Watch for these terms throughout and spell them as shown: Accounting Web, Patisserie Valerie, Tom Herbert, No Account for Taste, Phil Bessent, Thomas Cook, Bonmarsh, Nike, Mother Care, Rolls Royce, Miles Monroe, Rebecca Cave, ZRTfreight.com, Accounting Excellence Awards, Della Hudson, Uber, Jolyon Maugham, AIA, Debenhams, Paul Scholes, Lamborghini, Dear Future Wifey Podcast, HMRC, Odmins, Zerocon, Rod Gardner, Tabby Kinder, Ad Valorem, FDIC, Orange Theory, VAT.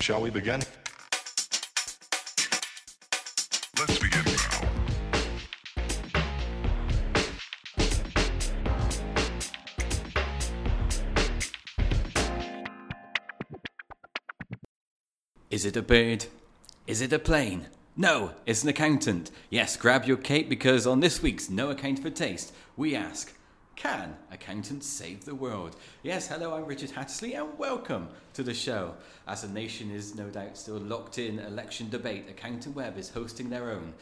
Shall we begin? Let's begin now. Is it a bird? Is it a plane? No, it's an accountant. Yes, grab your cape because on this week's No Account for Taste, we ask, can accountants save the world? Yes, hello, I'm Richard Hattersley and welcome to the show. As the nation is no doubt still locked in election debate, Accounting Web is hosting their own.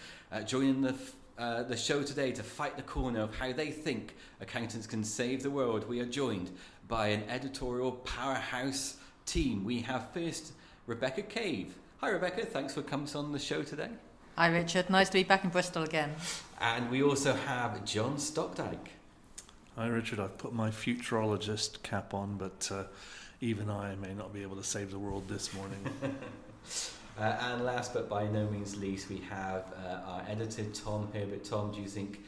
Joining the show today to fight the corner of how they think accountants can save the world, we are joined by an editorial powerhouse team. We have first Rebecca Cave. Hi Rebecca, thanks for coming on the show today. Hi Richard, nice to be back in Bristol again. And we also have John Stockdyke. Hi Richard, I've put my futurologist cap on, but even I may not be able to save the world this morning. And last but by no means least, we have our editor Tom Herbert. Tom, do you think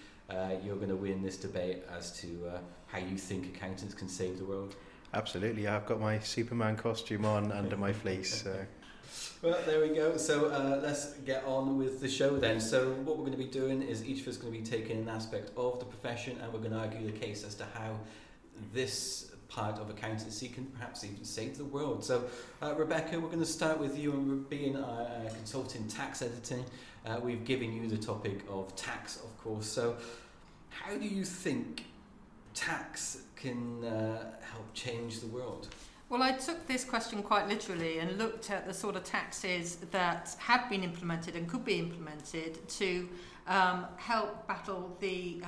you're going to win this debate as to how you think accountants can save the world? Absolutely, I've got my Superman costume on under my fleece. Well, there we go. So let's get on with the show then. So what we're going to be doing is each of us going to be taking an aspect of the profession and we're going to argue the case as to how this part of accountancy can perhaps even save the world. So Rebecca, we're going to start with you and being our consulting tax editor. We've given you the topic of tax, of course. So how do you think tax can help change the world? Well, I took this question quite literally and looked at the sort of taxes that have been implemented and could be implemented to help battle the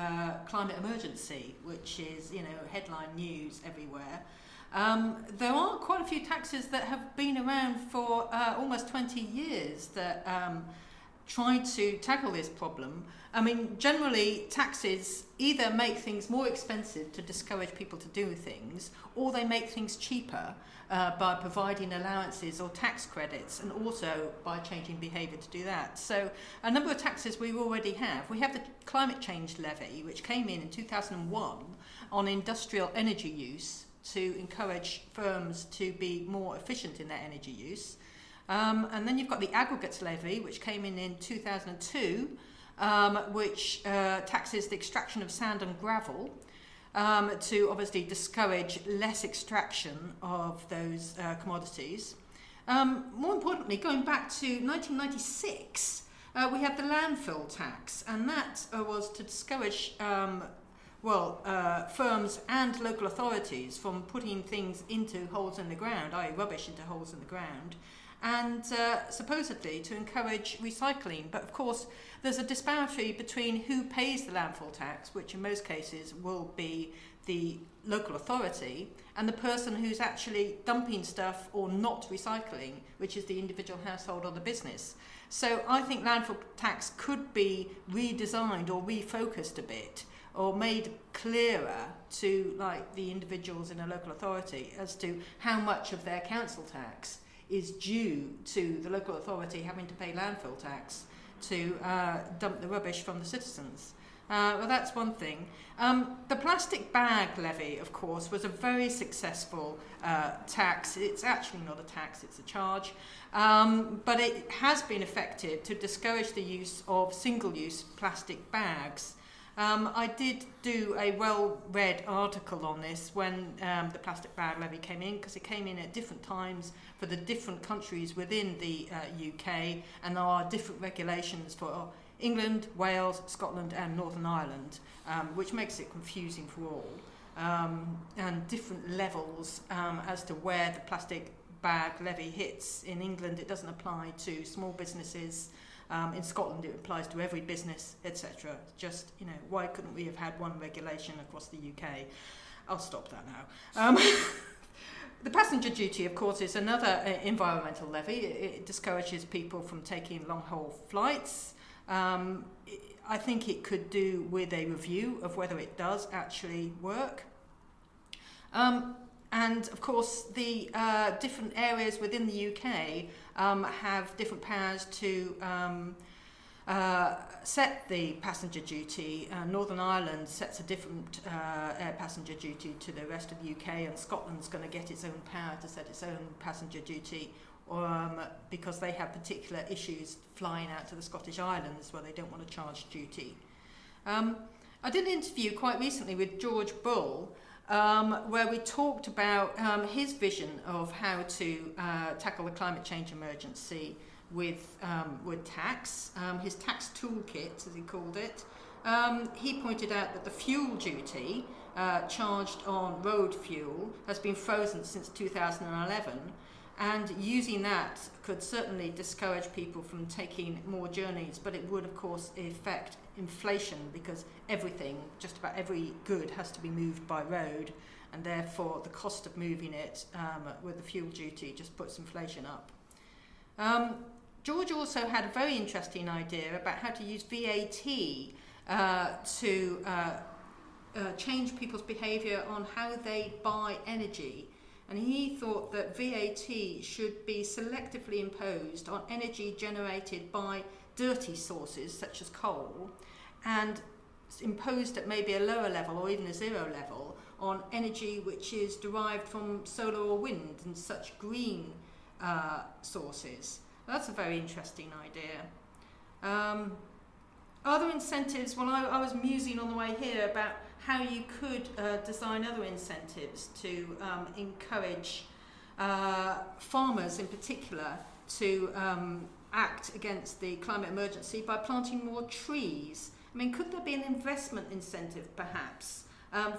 climate emergency, which is, you know, headline news everywhere. There are quite a few taxes that have been around for almost 20 years that try to tackle this problem. I mean, generally, taxes either make things more expensive to discourage people to do things, or they make things cheaper by providing allowances or tax credits, and also by changing behaviour to do that. So a number of taxes we already have. We have the climate change levy, which came in 2001 on industrial energy use to encourage firms to be more efficient in their energy use. And then you've got the aggregates levy, which came in 2002, which taxes the extraction of sand and gravel to obviously discourage less extraction of those commodities. More importantly, going back to 1996, we had the landfill tax, and that was to discourage firms and local authorities from putting things into holes in the ground, i.e. rubbish into holes in the ground, and supposedly to encourage recycling. But of course, there's a disparity between who pays the landfill tax, which in most cases will be the local authority, and the person who's actually dumping stuff or not recycling, which is the individual household or the business. So I think landfill tax could be redesigned or refocused a bit, or made clearer to like the individuals in a local authority as to how much of their council tax is due to the local authority having to pay landfill tax to dump the rubbish from the citizens. Well, that's one thing. The plastic bag levy, of course, was a very successful tax. It's actually not a tax, it's a charge. But it has been effective to discourage the use of single-use plastic bags. I did do a well-read article on this when the plastic bag levy came in, because it came in at different times for the different countries within the UK, and there are different regulations for England, Wales, Scotland and Northern Ireland, which makes it confusing for all, and different levels as to where the plastic bag levy hits. In England it doesn't apply to small businesses. In Scotland, it applies to every business, etc. Just, you know, why couldn't we have had one regulation across the UK? I'll stop that now. The passenger duty, of course, is another environmental levy. It discourages people from taking long-haul flights. I think it could do with a review of whether it does actually work. And of course, the different areas within the UK have different powers to set the passenger duty. Northern Ireland sets a different air passenger duty to the rest of the UK, and Scotland's going to get its own power to set its own passenger duty, because they have particular issues flying out to the Scottish Islands where they don't want to charge duty. I did an interview quite recently with George Bull, where we talked about his vision of how to tackle the climate change emergency with tax, his tax toolkit, as he called it. He pointed out that the fuel duty charged on road fuel has been frozen since 2011, and using that could certainly discourage people from taking more journeys, but it would of course affect inflation because everything, just about every good, has to be moved by road, and therefore the cost of moving it with the fuel duty just puts inflation up. George also had a very interesting idea about how to use VAT to change people's behaviour on how they buy energy. And he thought that VAT should be selectively imposed on energy generated by dirty sources such as coal, and imposed at maybe a lower level or even a zero level on energy which is derived from solar or wind and such green sources. That's a very interesting idea. Other incentives, well, I was musing on the way here about how you could design other incentives to encourage farmers in particular to act against the climate emergency by planting more trees. I mean, could there be an investment incentive perhaps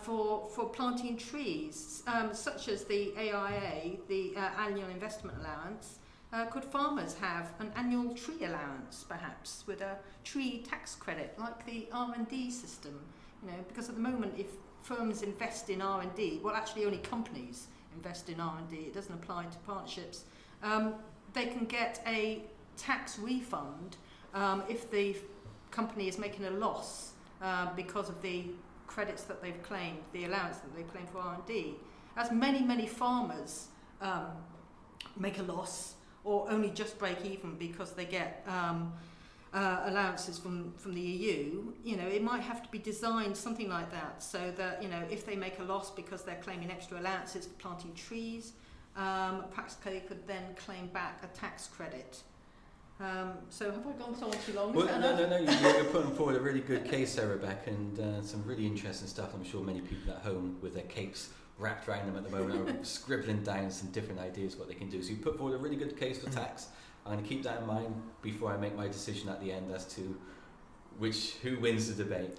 for planting trees, such as the AIA, the annual investment allowance? Could farmers have an annual tree allowance, perhaps, with a tree tax credit, like the R&D system? You know, because at the moment, if firms invest in R&D, well, actually only companies invest in R&D, it doesn't apply to partnerships, they can get a tax refund if the company is making a loss because of the credits that they've claimed, the allowance that they've claimed for R&D. As many farmers make a loss, or only just break even because they get allowances from the EU, you know, it might have to be designed something like that so that, you know, if they make a loss because they're claiming extra allowances for planting trees, perhaps they could then claim back a tax credit. So have I gone on too long? Well, no, you're putting forward a really good case there, Rebecca, and some really interesting stuff. I'm sure many people at home with their capes wrapped around them at the moment are scribbling down some different ideas what they can do. So you put forward a really good case for tax. I'm going to keep that in mind before I make my decision at the end as to who wins the debate.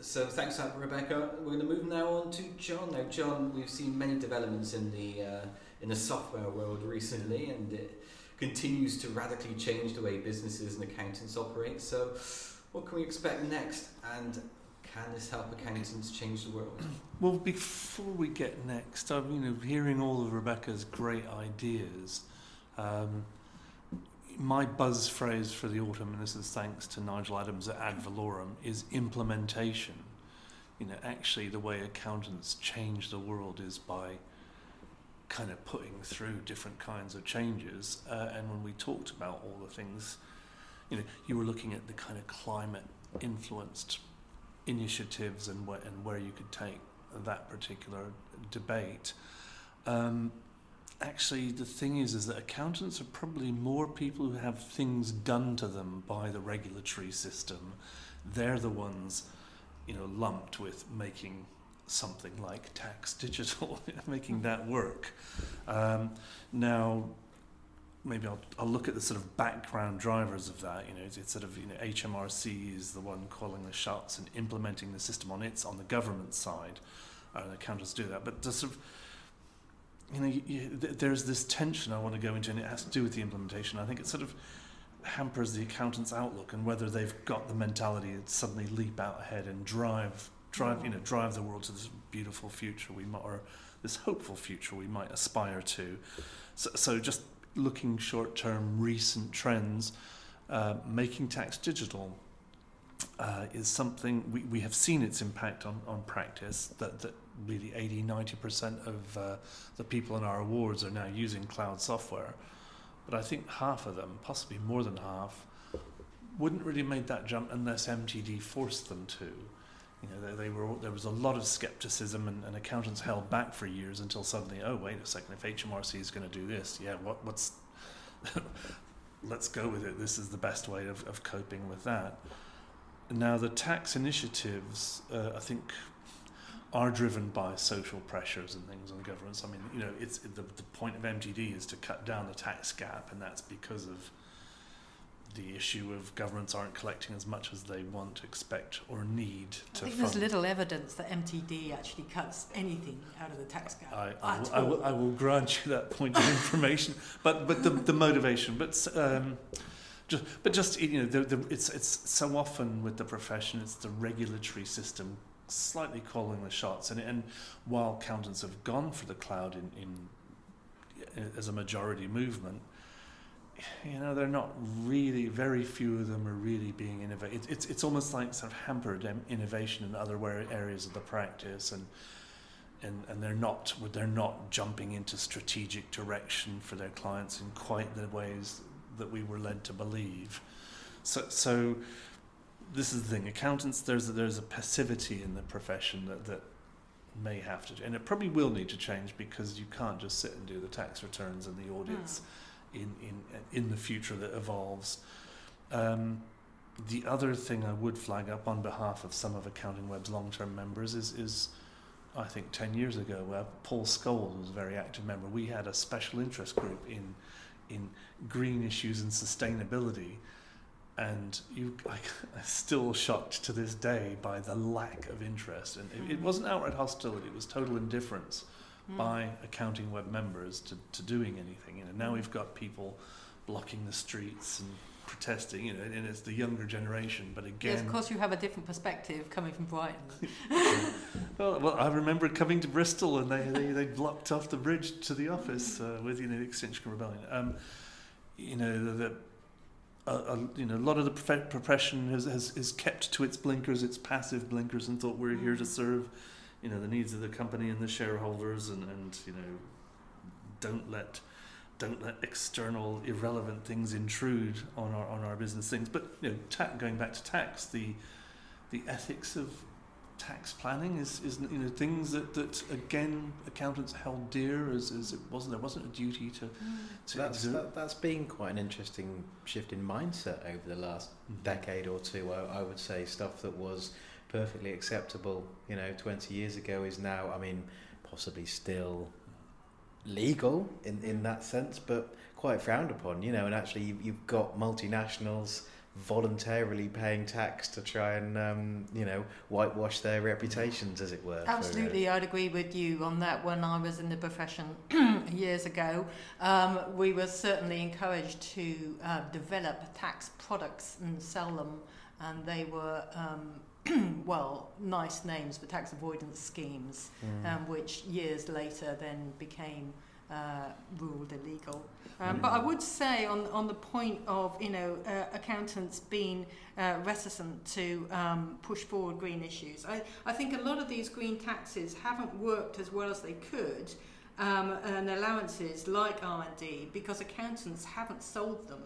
So thanks for that, Rebecca. We're going to move now on to John. Now, John, we've seen many developments in the software world recently, and it continues to radically change the way businesses and accountants operate. So what can we expect next? And can this help accountants change the world? Well, before we get next, I'm hearing all of Rebecca's great ideas. My buzz phrase for the autumn, and this is thanks to Nigel Adams at Ad Valorem, is implementation. Actually, the way accountants change the world is by kind of putting through different kinds of changes. And when we talked about all the things, you were looking at the kind of climate influenced initiatives and where you could take that particular debate. Actually, the thing is that accountants are probably more people who have things done to them by the regulatory system. They're the ones, lumped with making something like tax digital, making that work. Now, maybe I'll look at the sort of background drivers of that. HMRC is the one calling the shots and implementing the system on the government side, and accountants do that. But there's this tension I want to go into, and it has to do with the implementation. I think it sort of hampers the accountant's outlook and whether they've got the mentality to suddenly leap out ahead and drive the world to this beautiful future or this hopeful future we might aspire to. So just looking short-term recent trends, making tax digital is something we have seen its impact on practice, that really 80-90% of the people in our awards are now using cloud software. But I think half of them, possibly more than half, wouldn't really make that jump unless MTD forced them to. You know, there was a lot of skepticism, and accountants held back for years until suddenly, oh, wait a second, if HMRC is going to do this, yeah, what's let's go with it. This is the best way of coping with that. Now, the tax initiatives, I think, are driven by social pressures and things on governments. I mean, you know, it's the point of MTD is to cut down the tax gap, and that's because of the issue of governments aren't collecting as much as they want, expect, or need to. I think there's little evidence that MTD actually cuts anything out of the tax gap. I will grant you that point of information, but the motivation, but you know, it's so often with the profession, it's the regulatory system slightly calling the shots, and while accountants have gone for the cloud in as a majority movement, you know, they're not really, very few of them are really being innovative. It's almost like sort of hampered innovation in other areas of the practice, and they're not jumping into strategic direction for their clients in quite the ways that we were led to believe. So this is the thing. Accountants, there's a passivity in the profession that may have to, and it probably will need to change, because you can't just sit and do the tax returns and the audits. In the future that evolves. The other thing I would flag up on behalf of some of Accounting Web's long-term members is I think 10 years ago, where Paul Scholes was a very active member. We had a special interest group in green issues and sustainability, and I'm still shocked to this day by the lack of interest. And it wasn't outright hostility, it was total indifference by Accounting Web members to doing anything. You know, now we've got people blocking the streets and protesting, you know, and it's the younger generation, but again... Yes, of course you have a different perspective coming from Brighton. well, I remember coming to Bristol and they blocked off the bridge to the office with, you know, the Extinction Rebellion. You know, a lot of the profession has kept to its blinkers, its passive blinkers, and thought we're here to serve, you know, the needs of the company and the shareholders, and you know, don't let external irrelevant things intrude on our business things. But you know, going back to tax, the ethics of tax planning is you know, things that again accountants held dear, as there wasn't a duty to that's been quite an interesting shift in mindset over the last decade or two. I would say stuff that was perfectly acceptable, you know, 20 years ago is now, I mean, possibly still legal in that sense, but quite frowned upon, you know. And actually you've got multinationals voluntarily paying tax to try and, you know, whitewash their reputations, as it were. Absolutely, I'd agree with you on that. When I was in the profession years ago, we were certainly encouraged to develop tax products and sell them, and they were... well, nice names for tax avoidance schemes, which years later then became ruled illegal. But I would say on the point of, you know, accountants being reticent to push forward green issues, I think a lot of these green taxes haven't worked as well as they could, and allowances like R&D, because accountants haven't sold them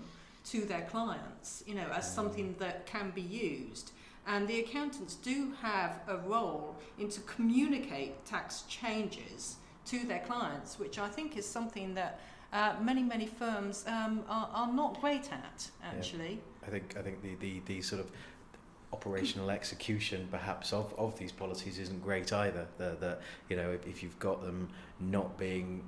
to their clients, you know, as something that can be used. And the accountants do have a role in to communicate tax changes to their clients, which I think is something that many firms are not great at, actually. Yeah. I think the sort of operational execution perhaps of these policies isn't great either. That you know, if you've got them not being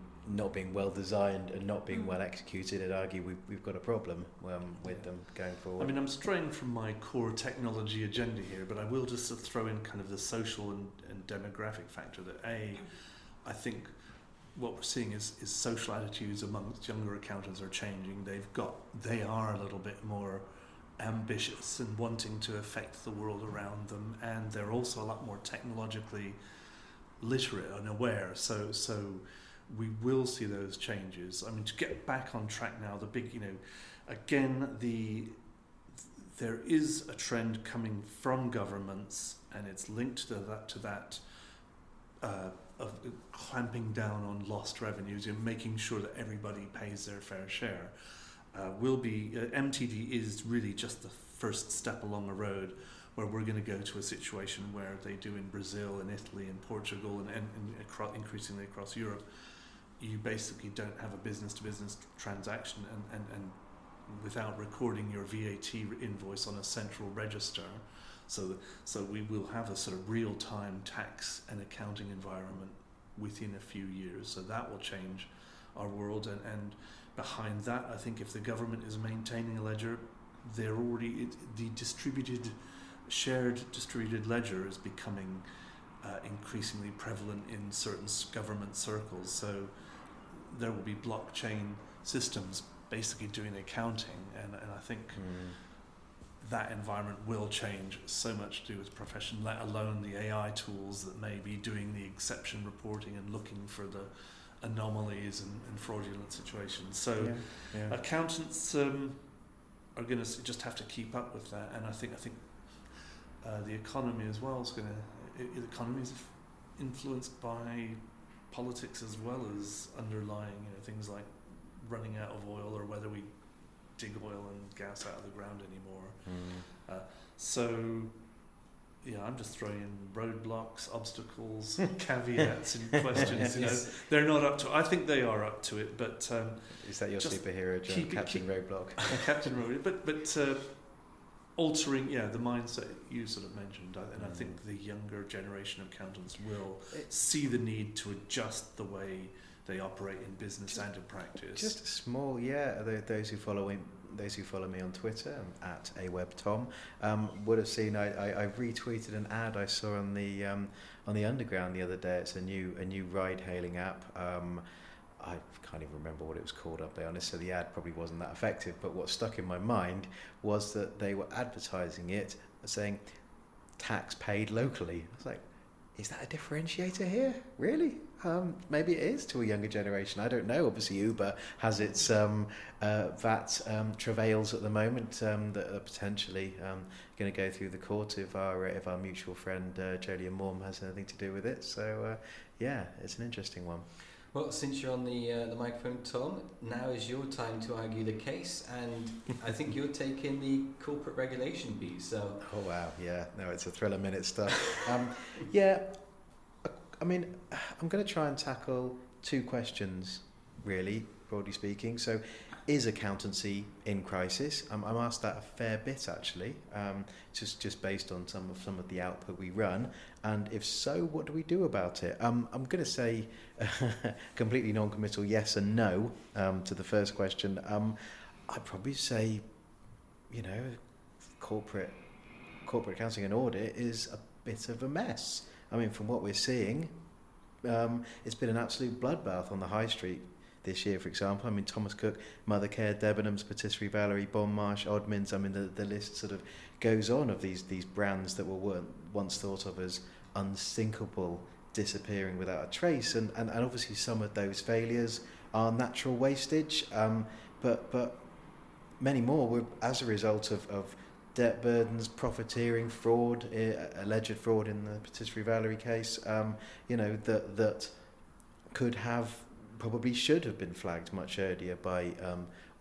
well designed and not being well executed, I'd argue we've got a problem with them going forward. I mean, I'm straying from my core technology agenda here, but I will just throw in kind of the social and demographic factor that I think what we're seeing is social attitudes amongst younger accountants are changing. They are a little bit more ambitious and wanting to affect the world around them, and they're also a lot more technologically literate and aware. So we will see those changes. I mean, to get back on track now, the big, you know, again, there is a trend coming from governments, and it's linked to that of clamping down on lost revenues and making sure that everybody pays their fair share. MTD is really just the first step along a road where we're going to go to a situation where they do in Brazil and Italy and Portugal and increasingly across Europe. You basically don't have a business-to-business transaction and without recording your VAT invoice on a central register. So we will have a sort of real-time tax and accounting environment within a few years. So that will change our world. And behind that, I think if the government is maintaining a ledger, they're already... the shared distributed ledger is becoming increasingly prevalent in certain government circles. So there will be blockchain systems basically doing accounting, and I think that environment will change. So much to do with profession, let alone the AI tools that may be doing the exception reporting and looking for the anomalies and fraudulent situations. So accountants are going to just have to keep up with that, and I think the economy as well is going to... the economy is influenced by politics as well as underlying, things like running out of oil or whether we dig oil and gas out of the ground anymore. I'm just throwing in roadblocks, obstacles, caveats and questions. They're not up to it. I think they are up to it, but is that your superhero, John? Captain Roadblock. Captain Roadblock. But altering the mindset you sort of mentioned, and I think the younger generation of accountants will see the need to adjust the way they operate in business and in practice. Just a small, those who follow me on Twitter, at awebtom, would have seen I retweeted an ad I saw on the Underground the other day. It's a new ride-hailing app. I can't even remember what it was called, I'll be honest, so the ad probably wasn't that effective, but what stuck in my mind was that they were advertising it saying, tax paid locally. I was like, is that a differentiator here? Really? Maybe it is to a younger generation. I don't know. Obviously, Uber has its VAT travails at the moment that are potentially going to go through the court if our mutual friend Jolyon Maugham has anything to do with it. So, it's an interesting one. Well, since you're on the microphone, Tom, now is your time to argue the case, and I think you're taking the corporate regulation piece. So. Oh wow! Yeah, no, it's a thriller minute stuff. I mean, I'm going to try and tackle two questions, really, broadly speaking. So, is accountancy in crisis? I'm asked that a fair bit, actually, just based on some of the output we run. And if so, what do we do about it? I'm going to say completely non-committal yes and no to the first question. I'd probably say, corporate accounting and audit is a bit of a mess. I mean, from what we're seeing, it's been an absolute bloodbath on the high street this year, for example. I mean, Thomas Cook, Mother Care, Debenhams, Patisserie Valerie, Bonmarsh, Odmins. I mean, the list sort of goes on of these brands that were once thought of as unsinkable, disappearing without a trace. And obviously some of those failures are natural wastage, but many more were as a result of debt burdens, profiteering, fraud, alleged fraud in the Patisserie Valerie case, that could have, probably should have been flagged much earlier by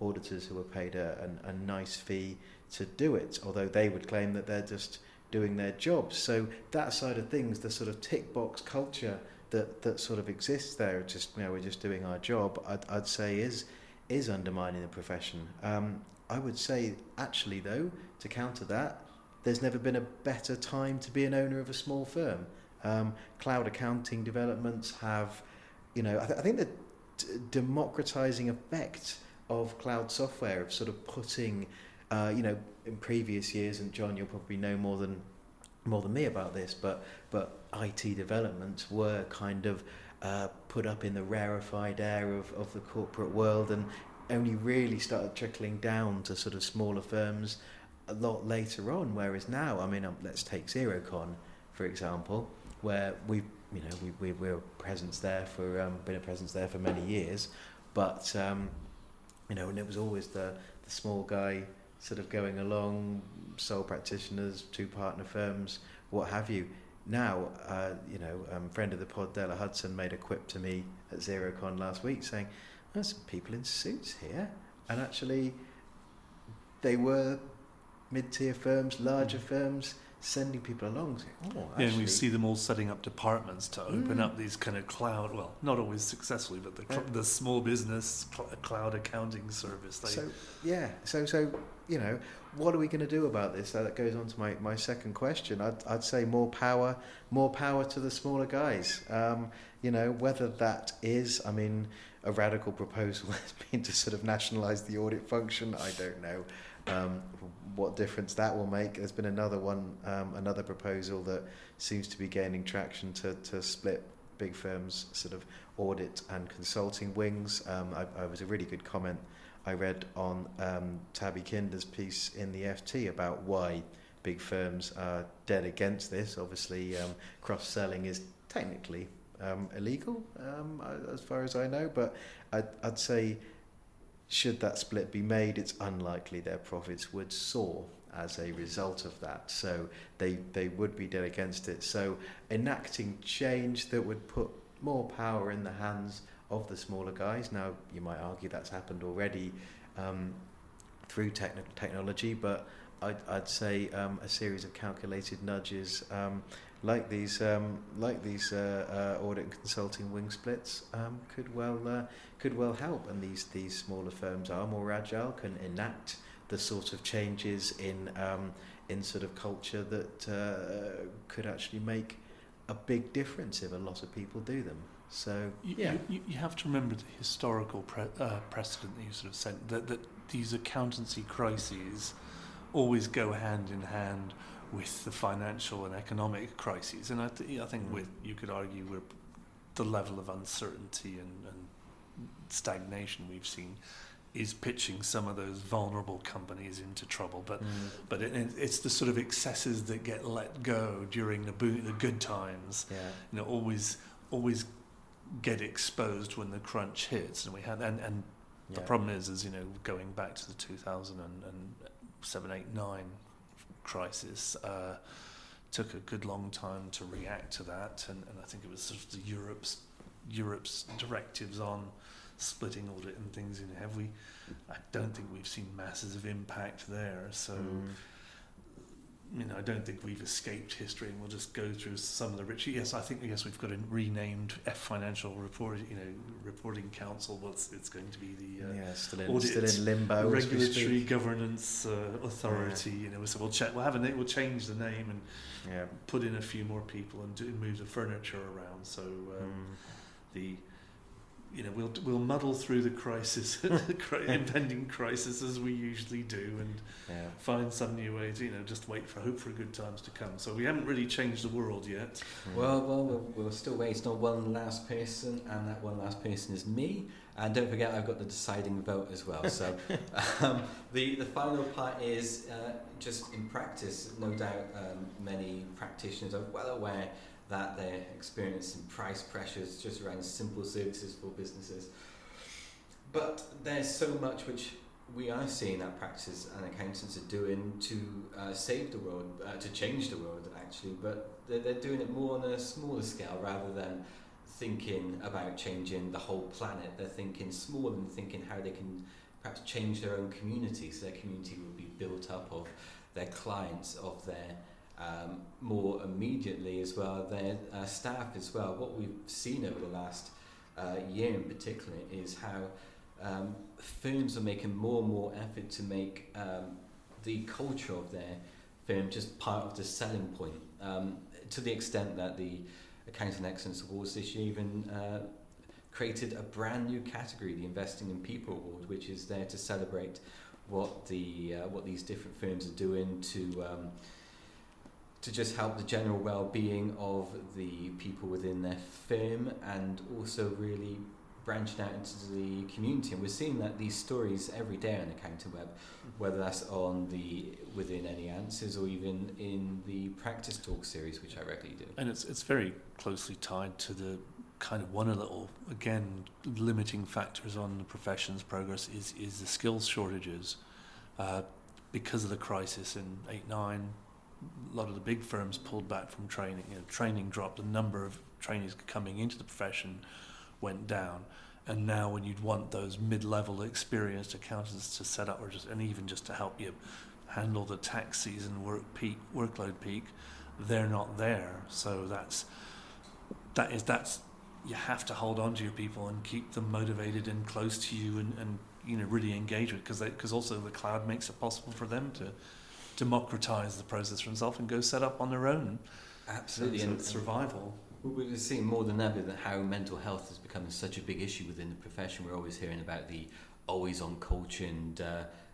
auditors who were paid a nice fee to do it, although they would claim that they're just doing their jobs. So that side of things, the sort of tick box culture that sort of exists there, just we're just doing our job, I'd say is undermining the profession. I would say, actually, though, to counter that, there's never been a better time to be an owner of a small firm. Cloud accounting developments have, I think the democratizing effect of cloud software, of sort of putting, in previous years, and John, you'll probably know more than me about this, but IT developments were kind of put up in the rarefied air of the corporate world, and only really started trickling down to sort of smaller firms a lot later on, whereas now, I mean, let's take Zerocon, for example, where been a presence there for many years, but and it was always the small guy sort of going along, sole practitioners, two partner firms, what have you. Now, friend of the pod, Della Hudson, made a quip to me at Zerocon last week saying, "There's some people in suits here," and actually, they were mid-tier firms, larger firms sending people along. Yeah, and we see them all setting up departments to open up these kind of cloud, well, not always successfully, but the small business cloud accounting service. So, you know, what are we going to do about this? So that goes on to my second question. I'd say more power to the smaller guys. You know, whether that is, I mean, a radical proposal has been to sort of nationalise the audit function. I don't know what difference that will make. There's been another one, another proposal that seems to be gaining traction to split big firms' sort of audit and consulting wings. I was a really good comment I read on Tabby Kinder's piece in the FT about why big firms are dead against this. Obviously, cross-selling is technically illegal, as far as I know, but I'd say, should that split be made, it's unlikely their profits would soar as a result of that. So they would be dead against it. So enacting change that would put more power in the hands of the smaller guys. Now, you might argue that's happened already through technology, but I'd say a series of calculated nudges like these audit and consulting wing splits could well help. And these smaller firms are more agile, can enact the sort of changes in sort of culture that could actually make a big difference if a lot of people do them. So you have to remember the historical precedent that you sort of said, that these accountancy crises always go hand in hand with the financial and economic crises, and I think with, you could argue, with the level of uncertainty and stagnation we've seen is pitching some of those vulnerable companies into trouble. But it's the sort of excesses that get let go during the good times. Yeah. You know, always get exposed when the crunch hits, and we had and yeah. The problem is you know, going back to the 2007, 8, 9. Crisis took a good long time to react to that, and I think it was sort of the Europe's directives on splitting audit and things. You know, I don't think we've seen masses of impact there. So you know, I don't think we've escaped history, and we'll just go through some of the rich. Yes, we've got a renamed Financial Reporting Council. It's going to be the still in limbo, regulatory governance authority. Yeah. You know, so we'll change the name and put in a few more people and move the furniture around. So we'll muddle through the crisis, impending crisis, as we usually do, and find some new way to, you know, just hope for good times to come. So we haven't really changed the world yet. Well, we're still waiting on one last person, and that one last person is me. And don't forget, I've got the deciding vote as well. So the final part is just in practice. No doubt, many practitioners are well aware that they're experiencing price pressures just around simple services for businesses. But there's so much which we are seeing that practices and accountants are doing to save the world, to change the world actually, but they're doing it more on a smaller scale rather than thinking about changing the whole planet. They're thinking small and thinking how they can perhaps change their own community, so their community will be built up of their clients, of their more immediately as well, their staff as well. What we've seen over the last year in particular is how firms are making more and more effort to make the culture of their firm just part of the selling point, to the extent that the Accounting Excellence Awards this year even created a brand new category, the Investing in People Award, which is there to celebrate what these different firms are doing to just help the general well-being of the people within their firm, and also really branching out into the community. And we're seeing that these stories every day on Accounting Web, whether that's within Any Answers or even in the Practice Talk series, which I regularly do. And it's very closely tied to the kind of limiting factors on the profession's progress is the skills shortages because of the crisis in 8, 9. A lot of the big firms pulled back from training. You know, training dropped. The number of trainees coming into the profession went down. And now, when you'd want those mid-level experienced accountants to set up, or just, and even just to help you handle the tax season workload peak, they're not there. So that's you have to hold on to your people and keep them motivated and close to you and you know, really engage with, because also the cloud makes it possible for them to democratize the process for themselves and go set up on their own. Absolutely, and survival. We're seeing more than ever that how mental health has become such a big issue within the profession. We're always hearing about the always-on culture, and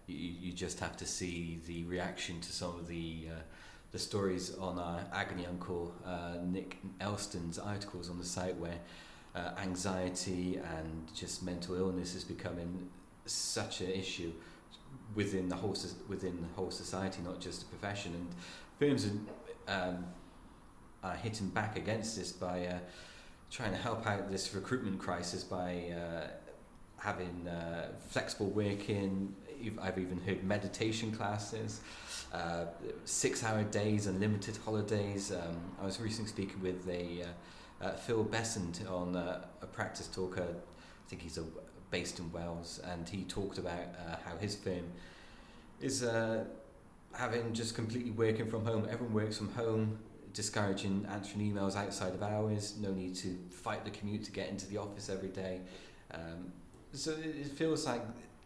you just have to see the reaction to some of the stories on our agony uncle Nick Elston's articles on the site, where anxiety and just mental illness is becoming such an issue within the whole society, not just the profession. And firms are hitting back against this by trying to help out this recruitment crisis by having flexible working. I've even heard meditation classes, 6-hour days, unlimited holidays. I was recently speaking with Phil Bessent on a practice talk. I think he's based in Wales, and he talked about how his firm is having just completely working from home. Everyone works from home, discouraging answering emails outside of hours, no need to fight the commute to get into the office every day. So it feels like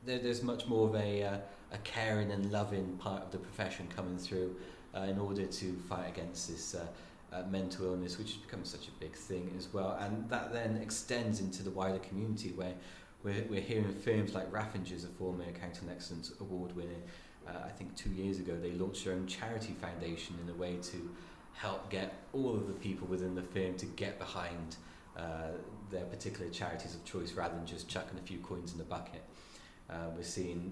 there's much more of a caring and loving part of the profession coming through in order to fight against this mental illness, which has become such a big thing as well. And that then extends into the wider community, where we're hearing firms like Raffinger's, a former Accounting Excellence Award winner, I think 2 years ago, they launched their own charity foundation in a way to help get all of the people within the firm to get behind their particular charities of choice, rather than just chucking a few coins in the bucket. We're seeing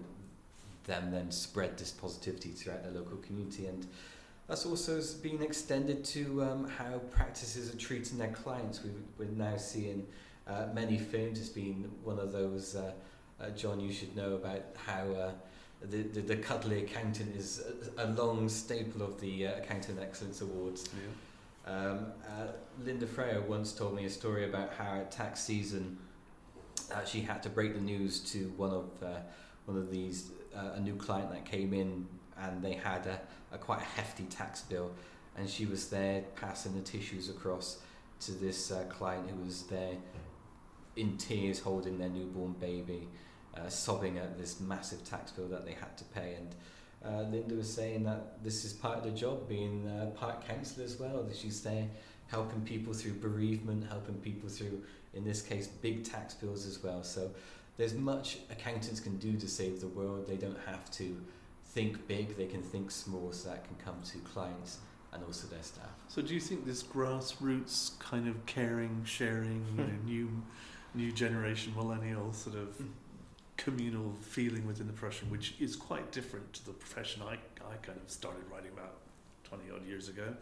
them then spread this positivity throughout their local community, and that's also being extended to how practices are treating their clients. We're now seeing many firms. It's been one of those, John, you should know about how the cuddly accountant is a long staple of the Accounting Excellence Awards. Yeah. Linda Freyer once told me a story about how at tax season she had to break the news to a new client that came in, and they had a quite hefty tax bill, and she was there passing the tissues across to this client who was there in tears holding their newborn baby, sobbing at this massive tax bill that they had to pay. And Linda was saying that this is part of the job, being part counsellor as well, that she's there helping people through bereavement, helping people through, in this case, big tax bills as well. So there's much accountants can do to save the world. They don't have to think big, they can think small, so that can come to clients and also their staff. So do you think this grassroots kind of caring, sharing, you know, new generation millennial sort of communal feeling within the profession, which is quite different to the profession I kind of started writing about 20 odd years ago,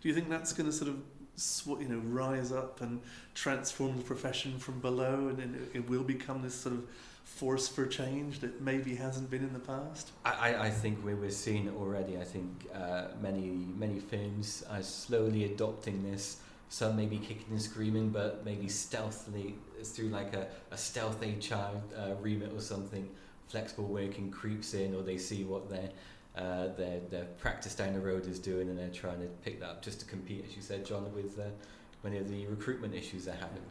do you think that's going to sort of rise up and transform the profession from below, and it will become this sort of force for change that maybe hasn't been in the past? I think we're seeing it already. I think many firms are slowly adopting this. Some may be kicking and screaming, but maybe stealthily through like a stealth HR remit or something. Flexible working creeps in, or they see what their practice down the road is doing, and they're trying to pick that up just to compete, as you said, John, with many of the recruitment issues they're having.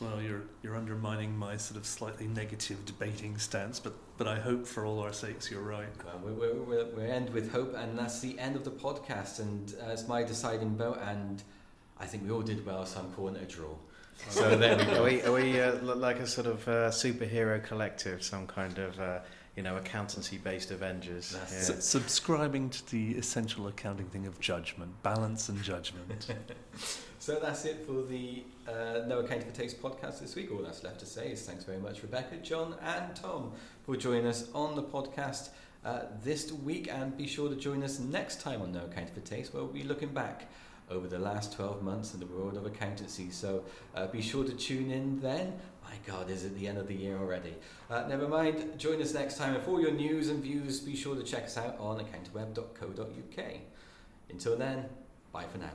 Well, you're undermining my sort of slightly negative debating stance, but I hope for all our sakes you're right. Well, we end with hope, and that's the end of the podcast, and it's my deciding vote, and I think we all did well, so I'm calling it a draw. So there we go. Are we like a sort of superhero collective, some kind of... accountancy-based Avengers. Yeah. Subscribing to the essential accounting thing of judgment, balance and judgment. So that's it for the No Account for Taste podcast this week. All that's left to say is thanks very much, Rebecca, John and Tom, for joining us on the podcast this week. And be sure to join us next time on No Account for Taste, where we'll be looking back over the last 12 months in the world of accountancy. So be sure to tune in then. My God, is it the end of the year already? Never mind, join us next time. And for all your news and views, be sure to check us out on accountingweb.co.uk. Until then, bye for now.